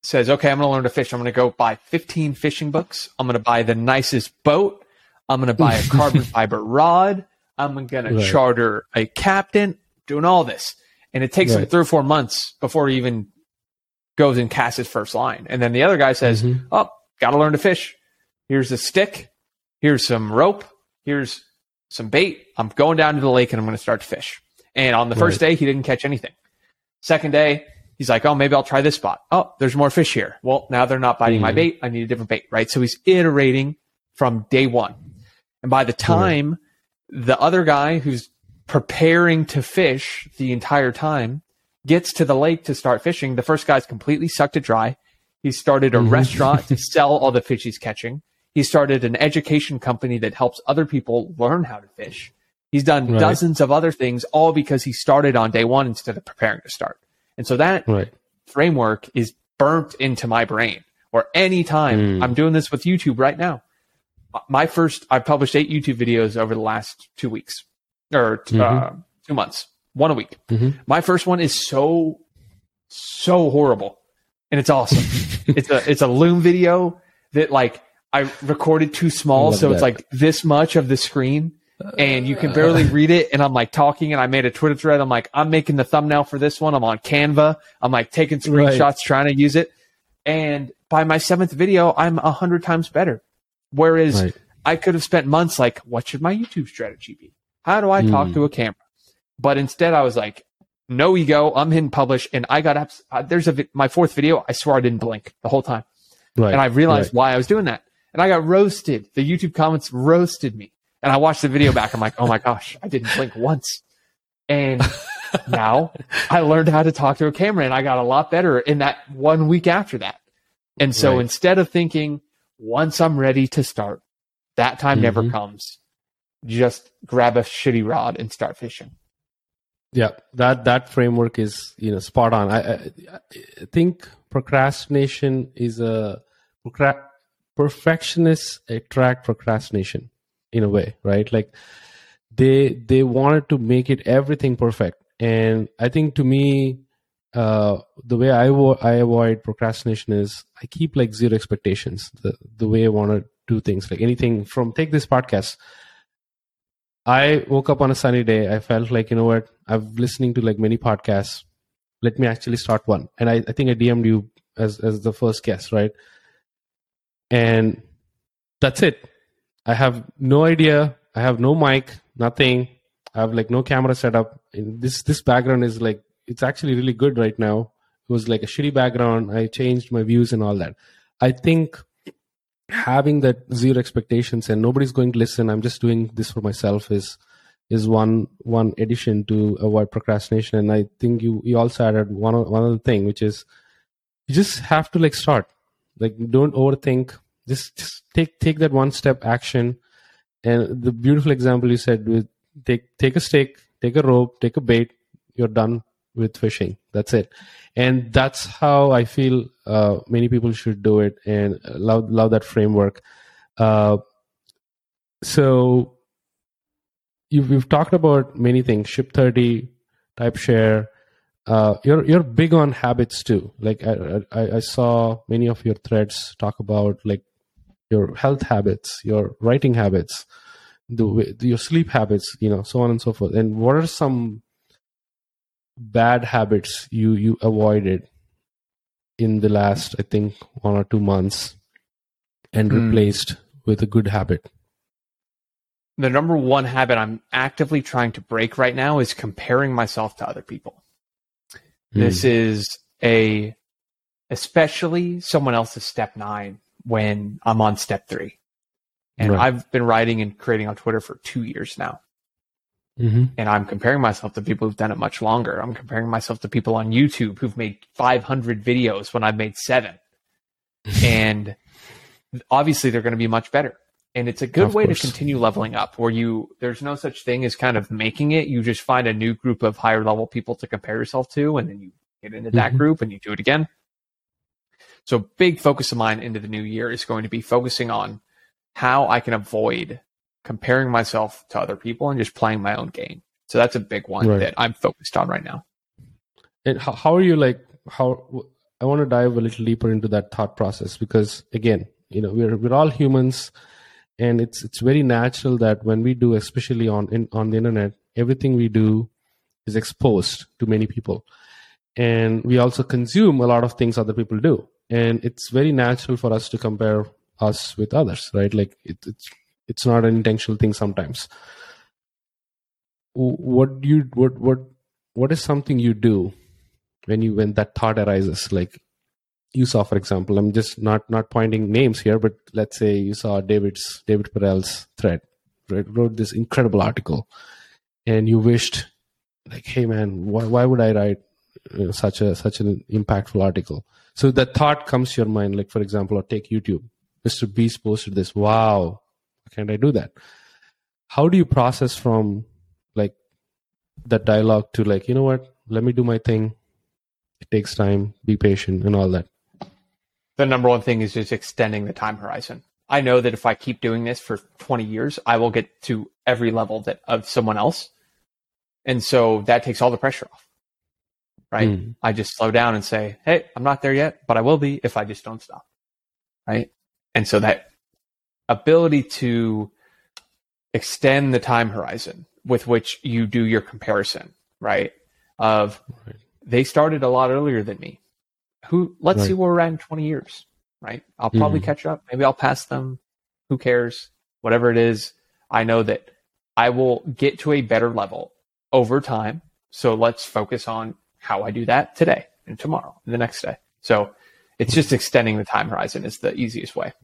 says, okay, I'm going to learn to fish. I'm going to go buy fifteen fishing books. I'm going to buy the nicest boat. I'm going to buy a carbon fiber rod. I'm going right. to charter a captain, doing all this. And it takes right. him three or four months before he even goes and casts his first line. And then the other guy says, mm-hmm. oh, got to learn to fish. Here's a stick. Here's some rope. Here's some bait. I'm going down to the lake and I'm going to start to fish. And on the right. first day, he didn't catch anything. Second day, he's like, oh, maybe I'll try this spot. Oh, there's more fish here. Well, now they're not biting mm. my bait. I need a different bait, right? So he's iterating from day one. And by the time mm. the other guy who's preparing to fish the entire time gets to the lake to start fishing, the first guy's completely sucked it dry. He started a mm-hmm. restaurant to sell all the fish he's catching. He started an education company that helps other people learn how to fish. He's done right. dozens of other things, all because he started on day one instead of preparing to start. And so that right. framework is burnt into my brain. Or any time, mm. I'm doing this with YouTube right now. My first, I published eight YouTube videos over the last two weeks, or mm-hmm. uh, two months, one a week. Mm-hmm. My first one is so, so horrible. And it's awesome. It's a it's a Loom video that like I recorded too small, so that. It's like this much of the screen, and you can barely read it. And I'm like talking, and I made a Twitter thread. I'm like, I'm making the thumbnail for this one. I'm on Canva. I'm like taking screenshots, right. trying to use it. And by my seventh video, I'm a hundred times better. Whereas right. I could have spent months like, what should my YouTube strategy be? How do I talk mm. to a camera? But instead, I was like, no ego. I'm hitting publish, and I got abs- uh, there's a vi- my fourth video. I swear I didn't blink the whole time, right, and I realized right. why I was doing that. And I got roasted. The YouTube comments roasted me. And I watched the video back. I'm like, oh my gosh, I didn't blink once. And now I learned how to talk to a camera, and I got a lot better in that one week after that. And so right. instead of thinking once I'm ready to start, that time mm-hmm. never comes. Just grab a shitty rod and start fishing. Yeah, that, that framework is, you know, spot on. I, I, I think procrastination is a procra- perfectionists attract procrastination in a way, right? Like they they wanted to make it everything perfect, and I think to me, uh, the way I wo- I avoid procrastination is I keep like zero expectations. The the way I want to do things, like anything from take this podcast. I woke up on a sunny day. I felt like, you know what, I've listening to like many podcasts. Let me actually start one. And I, I think I D M'd you as, as the first guest, right? And that's it. I have no idea. I have no mic, nothing. I have like no camera set up. And this, this background is like, it's actually really good right now. It was like a shitty background. I changed my views and all that. I think having that zero expectations and nobody's going to listen, I'm just doing this for myself is is one one addition to avoid procrastination. And I think you, you also added one one other thing, which is you just have to like start. Like, don't overthink. Just, just take take that one step action. And the beautiful example you said with take take a stake, take a rope, take a bait. You're done with fishing. That's it. And that's how I feel uh, many people should do it, and love love that framework. Uh, so you've, we've talked about many things, Ship thirty, Typeshare. Uh, you're you're big on habits too. Like I, I I saw many of your threads talk about like your health habits, your writing habits, the your sleep habits, you know, so on and so forth. And what are some bad habits you you avoided in the last, I think, one or two months, and mm. replaced with a good habit? The number one habit I'm actively trying to break right now is comparing myself to other people. This is a, especially someone else's step nine when I'm on step three. And right. I've been writing and creating on Twitter for two years now. Mm-hmm. And I'm comparing myself to people who've done it much longer. I'm comparing myself to people on YouTube who've made five hundred videos when I've made seven. And obviously they're going to be much better. And it's a good of way course. to continue leveling up, where you, there's no such thing as kind of making it. You just find a new group of higher level people to compare yourself to, and then you get into mm-hmm. that group and you do it again. So big focus of mine into the new year is going to be focusing on how I can avoid comparing myself to other people and just playing my own game. So that's a big one right. that I'm focused on right now. And how, how are you like, how, I want to dive a little deeper into that thought process, because again, you know, we're, we're all humans. And it's it's very natural that when we do, especially on in, on the internet, everything we do is exposed to many people, and we also consume a lot of things other people do. And it's very natural for us to compare us with others, right? Like it, it's it's not an intentional thing sometimes. What do you what what what is something you do when you when that thought arises? Like, you saw, for example, I'm just not, not pointing names here, but let's say you saw David's David Perel's thread, right? Wrote this incredible article, and you wished, like, hey man, why why would I write you know, such a such an impactful article? So that thought comes to your mind, like, for example, or take YouTube, Mister Beast posted this. Wow, can't I do that? How do you process from like that dialogue to like, you know what? Let me do my thing. It takes time. Be patient, and all that. The number one thing is just extending the time horizon. I know that if I keep doing this for twenty years, I will get to every level that of someone else. And so that takes all the pressure off, right? Mm. I just slow down and say, hey, I'm not there yet, but I will be if I just don't stop, right? And so that ability to extend the time horizon with which you do your comparison, right? Of right. They started a lot earlier than me. Who? Let's right. see where we're at in twenty years, right? I'll probably mm. catch up. Maybe I'll pass them. Who cares? Whatever it is, I know that I will get to a better level over time. So let's focus on how I do that today and tomorrow and the next day. So it's just extending the time horizon is the easiest way.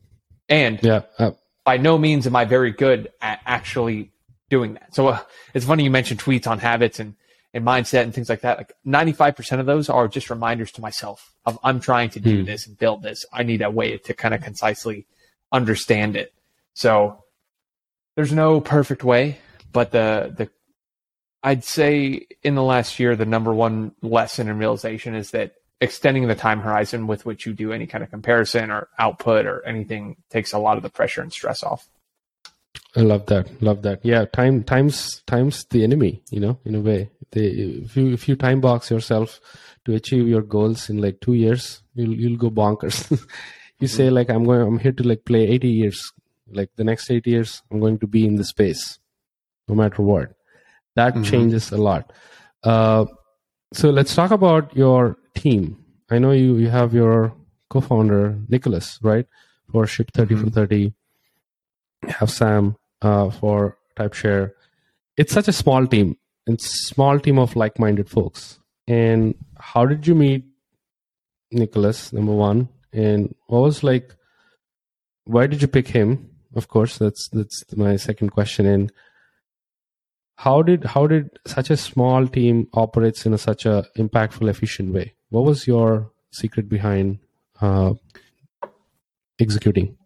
And yeah, uh, by no means am I very good at actually doing that. So uh, it's funny you mentioned tweets on habits and and mindset and things like that. Like ninety-five percent of those are just reminders to myself of I'm trying to do mm. this and build this. I need a way to kind of concisely understand it. So there's no perfect way, but the, the, I'd say in the last year, the number one lesson and realization is that extending the time horizon with which you do any kind of comparison or output or anything takes a lot of the pressure and stress off. I love that. Love that. Yeah. Time, time's, time's the enemy, you know, in a way. They, if you, if you time box yourself to achieve your goals in like two years, you'll, you'll go bonkers. You mm-hmm. say like, I'm going, I'm here to like play eighty years, like the next eight years, I'm going to be in the space no matter what. That mm-hmm. changes a lot. Uh, so let's talk about your team. I know you, you have your co-founder, Nicholas, right? For Ship thirty mm-hmm. for thirty. Have Sam uh, for Typeshare. It's such a small team. It's a small team of like-minded folks. And how did you meet Nicholas, number one? And what was like, why did you pick him? Of course, that's that's my second question. And How did how did such a small team operates in a, such a impactful, efficient way? What was your secret behind uh, executing?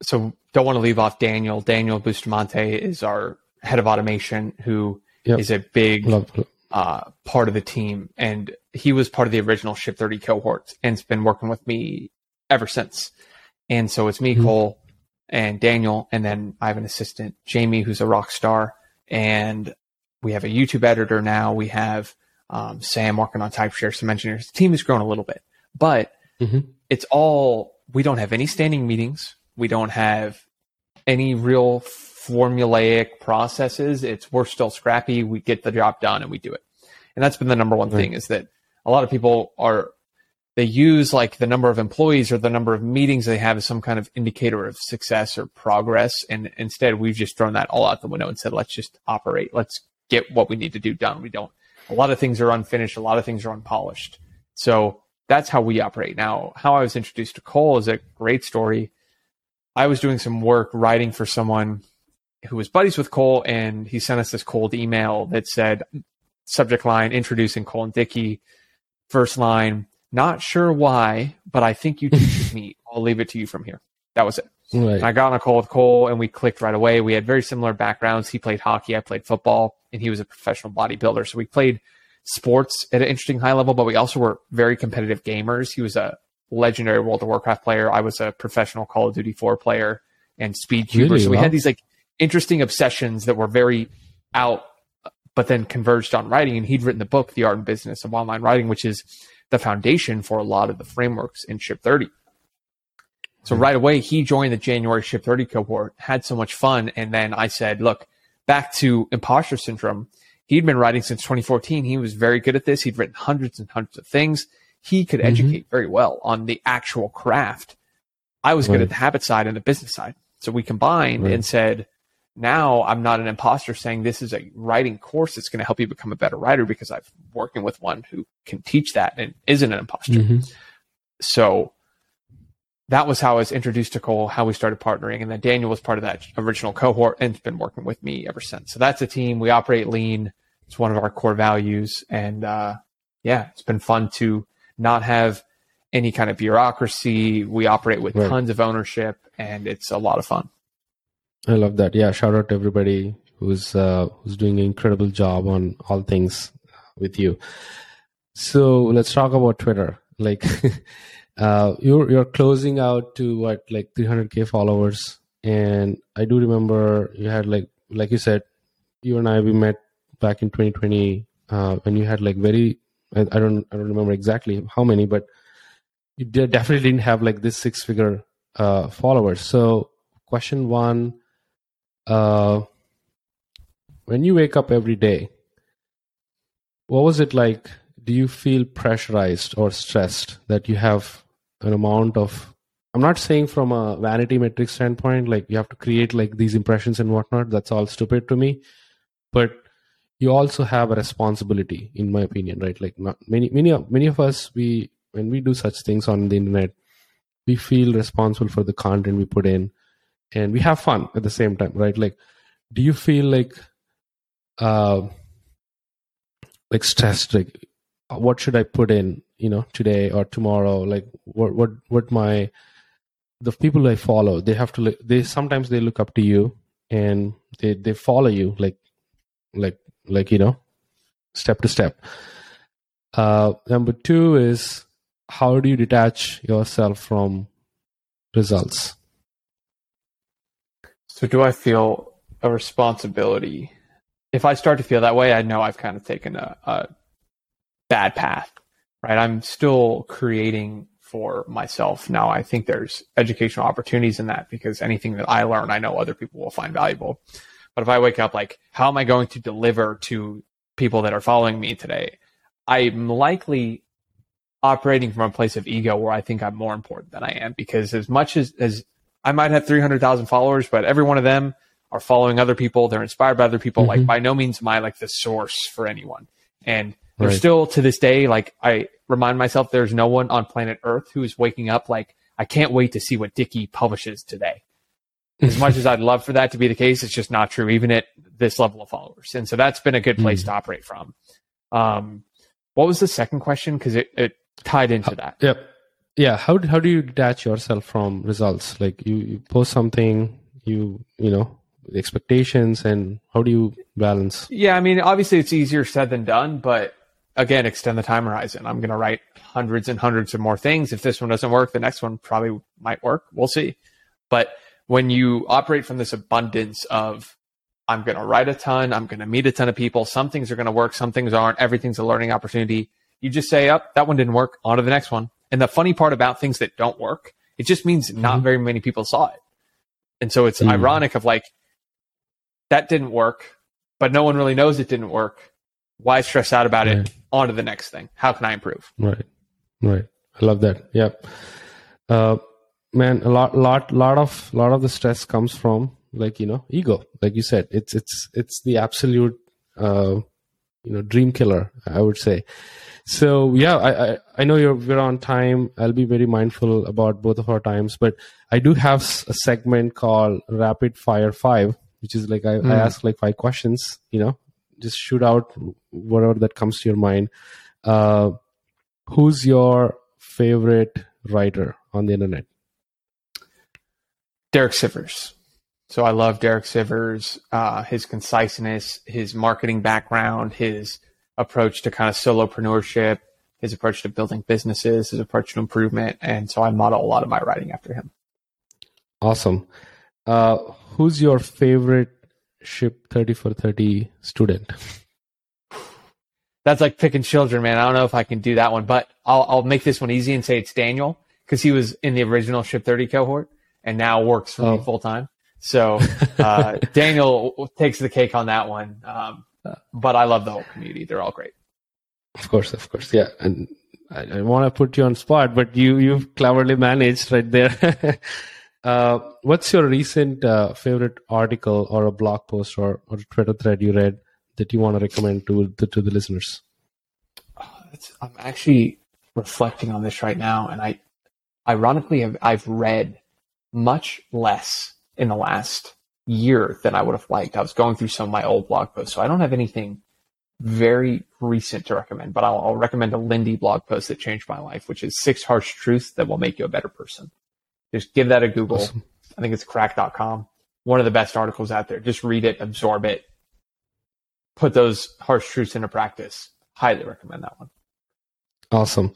So don't want to leave off Daniel. Daniel Bustamante is our head of automation, who yep. is a big uh, part of the team. And he was part of the original Ship thirty cohort and has been working with me ever since. And so it's me, mm-hmm. Cole, and Daniel. And then I have an assistant, Jamie, who's a rock star. And we have a YouTube editor now. We have um, Sam working on Typeshare, some engineers. The team has grown a little bit, but mm-hmm. it's all, we don't have any standing meetings. We don't have any real formulaic processes. It's we're still scrappy. We get the job done and we do it. And that's been the number one right. thing, is that a lot of people are, they use like the number of employees or the number of meetings they have as some kind of indicator of success or progress. And instead we've just thrown that all out the window and said, let's just operate. Let's get what we need to do done. We don't, a lot of things are unfinished. A lot of things are unpolished. So that's how we operate. Now, how I was introduced to Cole is a great story. I was doing some work writing for someone who was buddies with Cole, and he sent us this cold email that said, subject line, introducing Cole and Dickie. First line, not sure why, but I think you two should meet. I'll leave it to you from here. That was it. Right. And I got on a call with Cole, and we clicked right away. We had very similar backgrounds. He played hockey, I played football, and he was a professional bodybuilder. So we played sports at an interesting high level, but we also were very competitive gamers. He was a legendary World of Warcraft player. I was a professional Call of Duty four player and speed cuber. Really? So we wow. had these like interesting obsessions that were very out, but then converged on writing. And he'd written the book, The Art and Business of Online Writing, which is the foundation for a lot of the frameworks in Ship thirty. So right away, he joined the January Ship thirty cohort, had so much fun. And then I said, look, back to imposter syndrome. He'd been writing since twenty fourteen. He was very good at this. He'd written hundreds and hundreds of things. He could educate mm-hmm. very well on the actual craft. I was right. good at the habit side and the business side. So we combined right. and said, now I'm not an imposter saying this is a writing course that's going to help you become a better writer, because I've working with one who can teach that and isn't an imposter. Mm-hmm. So that was how I was introduced to Cole, how we started partnering. And then Daniel was part of that original cohort and has been working with me ever since. So that's a team. We operate lean. It's one of our core values. And uh, yeah, it's been fun to not have any kind of bureaucracy. We operate with right. tons of ownership, and it's a lot of fun. I love that. Yeah. Shout out to everybody who's, uh, who's doing an incredible job on all things with you. So let's talk about Twitter. Like, uh, you're, you're closing out to what, like three hundred K followers. And I do remember you had like, like you said, you and I, we met back in twenty twenty, uh, when you had like very, I don't, I don't remember exactly how many, but you did, definitely didn't have like this six figure, uh, followers. So question one, uh, when you wake up every day, what was it like? Do you feel pressurized or stressed that you have an amount of, I'm not saying from a vanity metric standpoint, like you have to create like these impressions and whatnot. That's all stupid to me, but you also have a responsibility, in my opinion, right? Like not many, many, many of us, we, when we do such things on the internet, we feel responsible for the content we put in, and we have fun at the same time, right? Like, do you feel like, uh, like stressed? Like, what should I put in, you know, today or tomorrow? Like, what, what, what my, the people I follow, they have to, they sometimes they look up to you and they, they follow you, like, like. Like, you know, step to step. Uh, number two is, how do you detach yourself from results? So do I feel a responsibility? If I start to feel that way, I know I've kind of taken a, a bad path, right? I'm still creating for myself. Now, I think there's educational opportunities in that, because anything that I learn, I know other people will find valuable. But if I wake up, like, how am I going to deliver to people that are following me today? I'm likely operating from a place of ego where I think I'm more important than I am, because as much as, as I might have three hundred thousand followers, but every one of them are following other people. They're inspired by other people. Mm-hmm. Like, by no means am I like the source for anyone. And there's right. still to this day, like, I remind myself there's no one on planet Earth who is waking up like, I can't wait to see what Dickie publishes today. As much as I'd love for that to be the case, it's just not true, even at this level of followers. And so that's been a good place mm. to operate from. Um, what was the second question? Because it, it tied into that. Yep. Yeah. How how do you detach yourself from results? Like you, you post something, you you know, expectations, and how do you balance? Yeah, I mean, obviously it's easier said than done, but again, extend the time horizon. I'm going to write hundreds and hundreds of more things. If this one doesn't work, the next one probably might work. We'll see. But when you operate from this abundance of, I'm going to write a ton, I'm going to meet a ton of people, some things are going to work, some things aren't, everything's a learning opportunity. You just say, oh, that one didn't work, on to the next one. And the funny part about things that don't work, it just means mm-hmm. not very many people saw it. And so it's mm-hmm. ironic of like, that didn't work, but no one really knows it didn't work. Why stress out about right. it? On to the next thing. How can I improve? Right. Right. I love that. Yeah. Uh, Man, a lot, lot, lot of, lot of the stress comes from, like, you know, ego. Like you said, it's, it's, it's the absolute, uh, you know, dream killer, I would say. So yeah, I, I, I know you're, we're on time. I'll be very mindful about both of our times, but I do have a segment called Rapid Fire Five, which is like I, mm. I ask like five questions. You know, just shoot out whatever that comes to your mind. Uh, who's your favorite writer on the internet? Derek Sivers. So I love Derek Sivers, uh, his conciseness, his marketing background, his approach to kind of solopreneurship, his approach to building businesses, his approach to improvement. And so I model a lot of my writing after him. Awesome. Uh, who's your favorite Ship thirty for thirty student? That's like picking children, man. I don't know if I can do that one, but I'll, I'll make this one easy and say it's Daniel, because he was in the original Ship thirty cohort and now works for oh. me full time. So uh, Daniel takes the cake on that one. Um, but I love the whole community. They're all great. Of course, of course. Yeah. And I, I want to put you on spot, but you, you've cleverly managed right there. uh, what's your recent uh, favorite article or a blog post or, or a Twitter thread you read that you want to recommend to, to, to the listeners? Oh, that's, I'm actually reflecting on this right now. And I, ironically, I've, I've read much less in the last year than I would have liked. I was going through some of my old blog posts, so I don't have anything very recent to recommend, but I'll, I'll recommend a Lindy blog post that changed my life, which is Six Harsh Truths That Will Make You a Better Person. Just give that a Google. Awesome. I think it's crack dot com. One of the best articles out there. Just read it, absorb it, put those harsh truths into practice. Highly recommend that one. Awesome.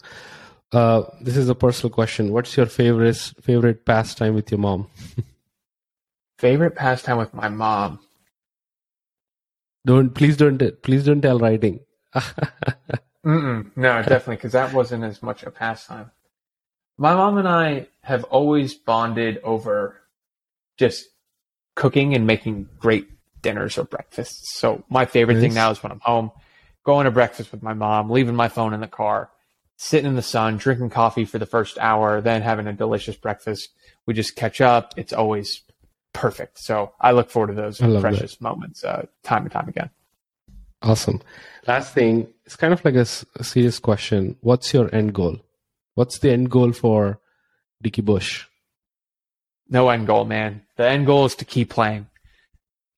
Uh, this is a personal question. What's your favorite favorite pastime with your mom? Favorite pastime with my mom. Don't please don't please don't tell writing. Mm-mm, no, definitely, because that wasn't as much a pastime. My mom and I have always bonded over just cooking and making great dinners or breakfasts. So my favorite nice. thing now is when I'm home, going to breakfast with my mom, leaving my phone in the car, sitting in the sun, drinking coffee for the first hour, then having a delicious breakfast. We just catch up. It's always perfect. So I look forward to those precious that. moments uh, time and time again. Awesome. Last thing, it's kind of like a, a serious question. What's your end goal? What's the end goal for Dickie Bush? No end goal, man. The end goal is to keep playing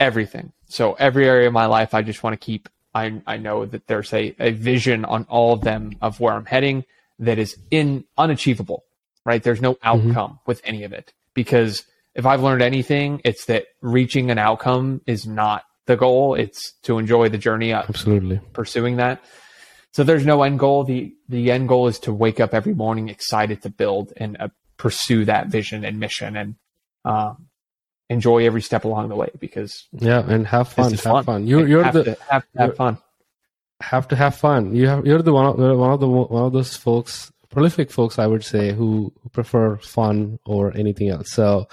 everything. So every area of my life, I just want to keep I, I know that there's a, a vision on all of them of where I'm heading that is in unachievable, right? There's no outcome mm-hmm. with any of it, because if I've learned anything, it's that reaching an outcome is not the goal. It's to enjoy the journey of Absolutely. pursuing that. So there's no end goal. The the end goal is to wake up every morning excited to build and uh, pursue that vision and mission, and um, enjoy every step along the way, because yeah, and have fun. Have fun. fun. You're you're have the to, have, to have fun. Have to have fun. You have you're the one of, one of the one of those folks, prolific folks, I would say, who prefer fun or anything else. So,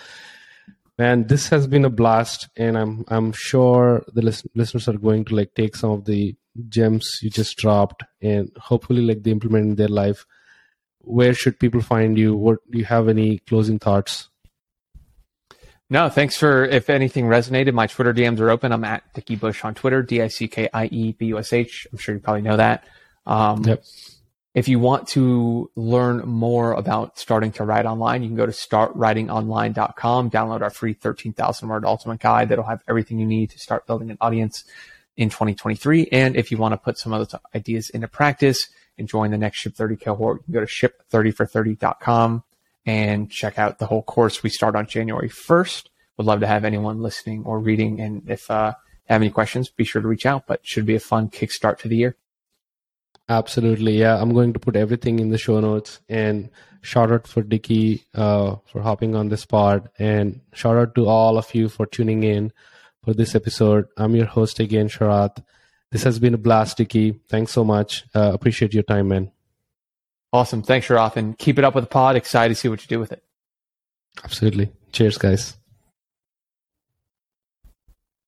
man, this has been a blast, and I'm I'm sure the list, listeners are going to like take some of the gems you just dropped, and hopefully like they implement in their life. Where should people find you? What do you have any closing thoughts? No, thanks for, if anything resonated, my Twitter D Ms are open. I'm at Dickie Bush on Twitter, D I C K I E B U S H. I'm sure you probably know that. Um, yep. If you want to learn more about starting to write online, you can go to start writing online dot com, download our free thirteen thousand word ultimate guide that'll have everything you need to start building an audience in twenty twenty-three. And if you want to put some of those ideas into practice and join the next Ship thirty cohort, you can go to ship thirty for thirty dot com and check out the whole course. We start on January first. Would love to have anyone listening or reading. And if uh have any questions, be sure to reach out, but should be a fun kickstart to the year. Absolutely. Yeah. I'm going to put everything in the show notes, and shout out for Dickie uh, for hopping on this pod, and shout out to all of you for tuning in for this episode. I'm your host again, Sharath. This has been a blast, Dickie. Thanks so much. Uh, appreciate your time, man. Awesome. Thanks, Sharath. And keep it up with the pod. Excited to see what you do with it. Absolutely. Cheers, guys.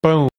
Boom.